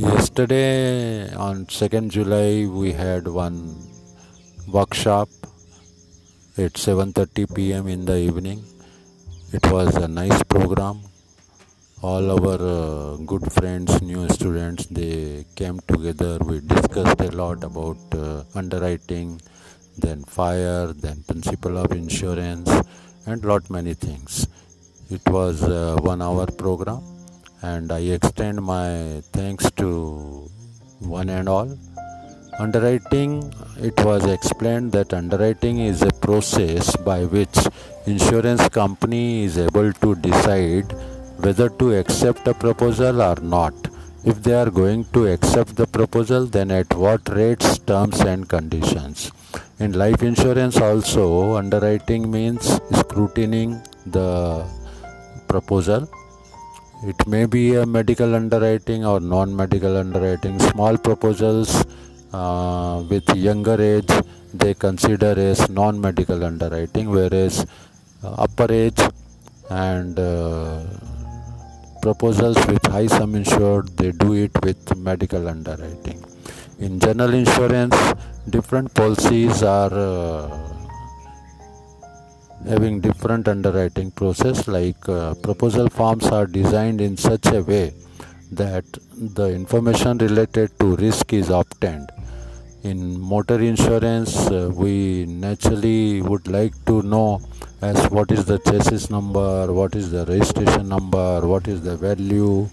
Yesterday on 2nd July we had one workshop at 7:30 p.m. in the evening. It was a nice program. All our good friends, new students, they came together. We discussed a lot about underwriting, then fire, then principle of insurance and lot many things. It was a 1 hour program. And I extend my thanks to one and all. Underwriting, it was explained that underwriting is a process by which insurance company is able to decide whether to accept a proposal or not. If they are going to accept the proposal, then at what rates, terms and conditions. In life insurance also, underwriting means scrutinizing the proposal. It may be a medical underwriting or non-medical underwriting. Small proposals with younger age, they consider as non-medical underwriting, whereas upper age and proposals with high sum insured, they do it with medical underwriting. In general insurance, different policies are having different underwriting process, like proposal forms are designed in such a way that the information related to risk is obtained. In motor insurance, we naturally would like to know as what is the chassis number, what is the registration number, what is the value,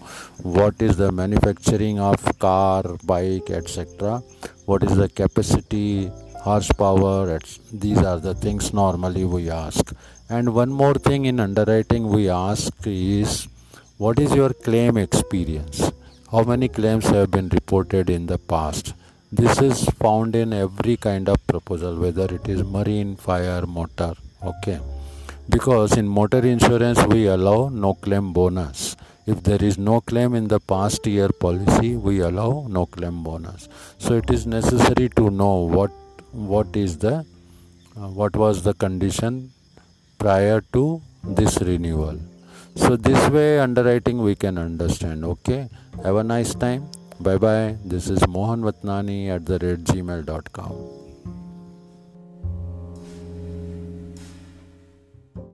what is the manufacturing of car, bike, etc., what is the capacity, horsepower. These are the things normally we ask. And one more thing in underwriting we ask is, what is your claim experience? How many claims have been reported in the past? This is found in every kind of proposal, whether it is marine, fire, motor. Okay. Because in motor insurance we allow no claim bonus. If there is no claim in the past year policy, we allow no claim bonus. So it is necessary to know what was the condition prior to this renewal. So this way underwriting we can understand. Okay, have a nice time. Bye bye. This is Mohanvatnani at the @gmail.com.